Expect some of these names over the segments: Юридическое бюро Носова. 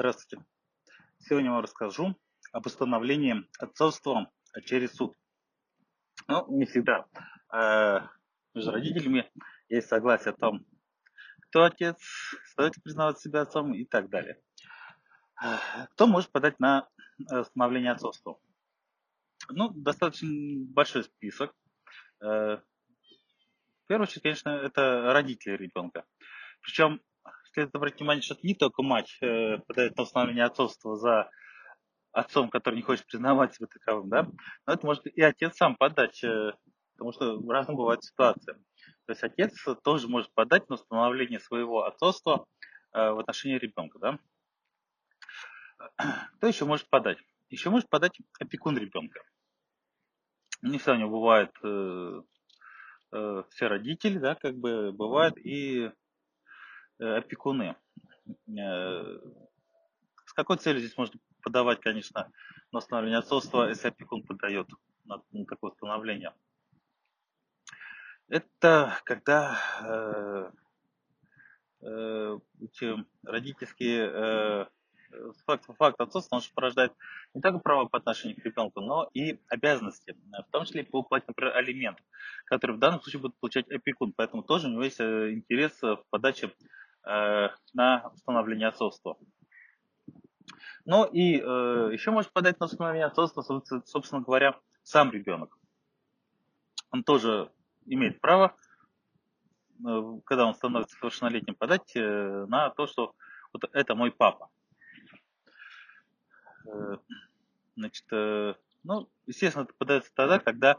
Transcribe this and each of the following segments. Здравствуйте! Сегодня я вам расскажу об установлении отцовства через суд. Ну, не всегда между родителями есть согласие о том, кто отец, стоит ли признавать себя отцом и так далее. Кто может подать на установление отцовства? Ну, достаточно большой список. В первую очередь, конечно, это родители ребенка. Причем следует обратить внимание, что не только мать подает на установление отцовства за отцом, который не хочет признавать себя таковым, да? Но это может и отец сам подать, потому что разные бывают ситуации. То есть отец тоже может подать на установление своего отцовства в отношении ребенка, да? Кто еще может подать? Еще может подать опекун ребенка. Не всегда у него бывают все родители, да, как бы бывают и опекуны. С какой целью здесь можно подавать, конечно, на установление отцовства, если опекун подает на такое установление? Это когда родительские факт отцовства, он же порождает не только права по отношению к ребенку, но и обязанности, в том числе по уплате, например, алиментов, которые в данном случае будет получать опекун. Поэтому тоже у него есть интерес в подаче на установление отцовства. Ну и еще может подать на установление отцовства, собственно говоря, сам ребенок. Он тоже имеет право, когда он становится совершеннолетним, подать на то, что вот это мой папа. Значит, ну, естественно, это подается тогда, когда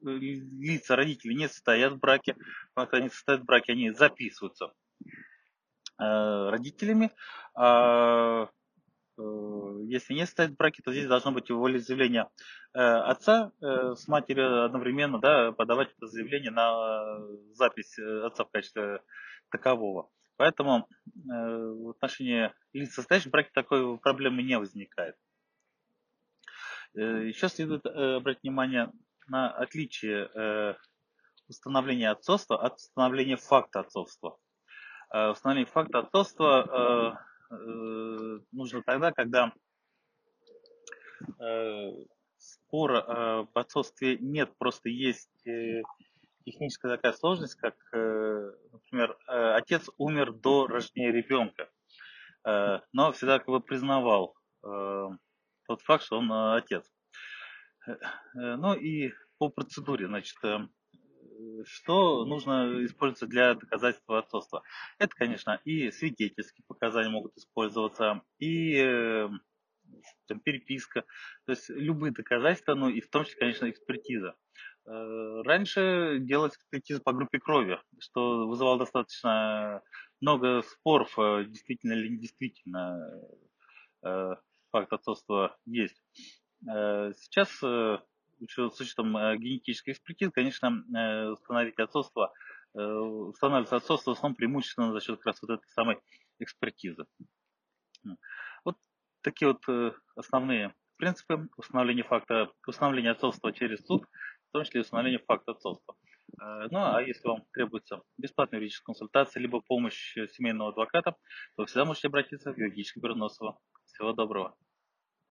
лица родители не состоят в браке, когда они состоят в браке, они записываются родителями. Если не состоят в браке, то здесь должно быть волеизъявление отца с матерью одновременно, да, подавать это заявление на запись отца в качестве такового. Поэтому в отношении лиц, состоящих в браке, такой проблемы не возникает. Еще следует обратить внимание на отличие установления отцовства от установления факта отцовства. Установление факта отцовства нужно тогда, когда спора об отцовстве нет, просто есть техническая такая сложность, как, например, отец умер до рождения ребенка, но всегда как бы признавал тот факт, что он отец. Ну и по процедуре, значит, что нужно использовать для доказательства отцовства? Это, конечно, и свидетельские показания могут использоваться, и там, переписка, то есть любые доказательства, ну и в том числе, конечно, экспертиза. Раньше делалась экспертиза по группе крови, что вызывало достаточно много споров, действительно или недействительно факт отцовства есть. Сейчас, с учетом генетической экспертизы, конечно, устанавливается отцовство в основном преимущественно за счет как раз вот этой самой экспертизы. Вот такие вот основные принципы установления отцовства через суд, в том числе и установление факта отцовства. Ну, а если вам требуется бесплатная юридическая консультация, либо помощь семейного адвоката, то всегда можете обратиться в юридическое бюро Носова. Всего доброго!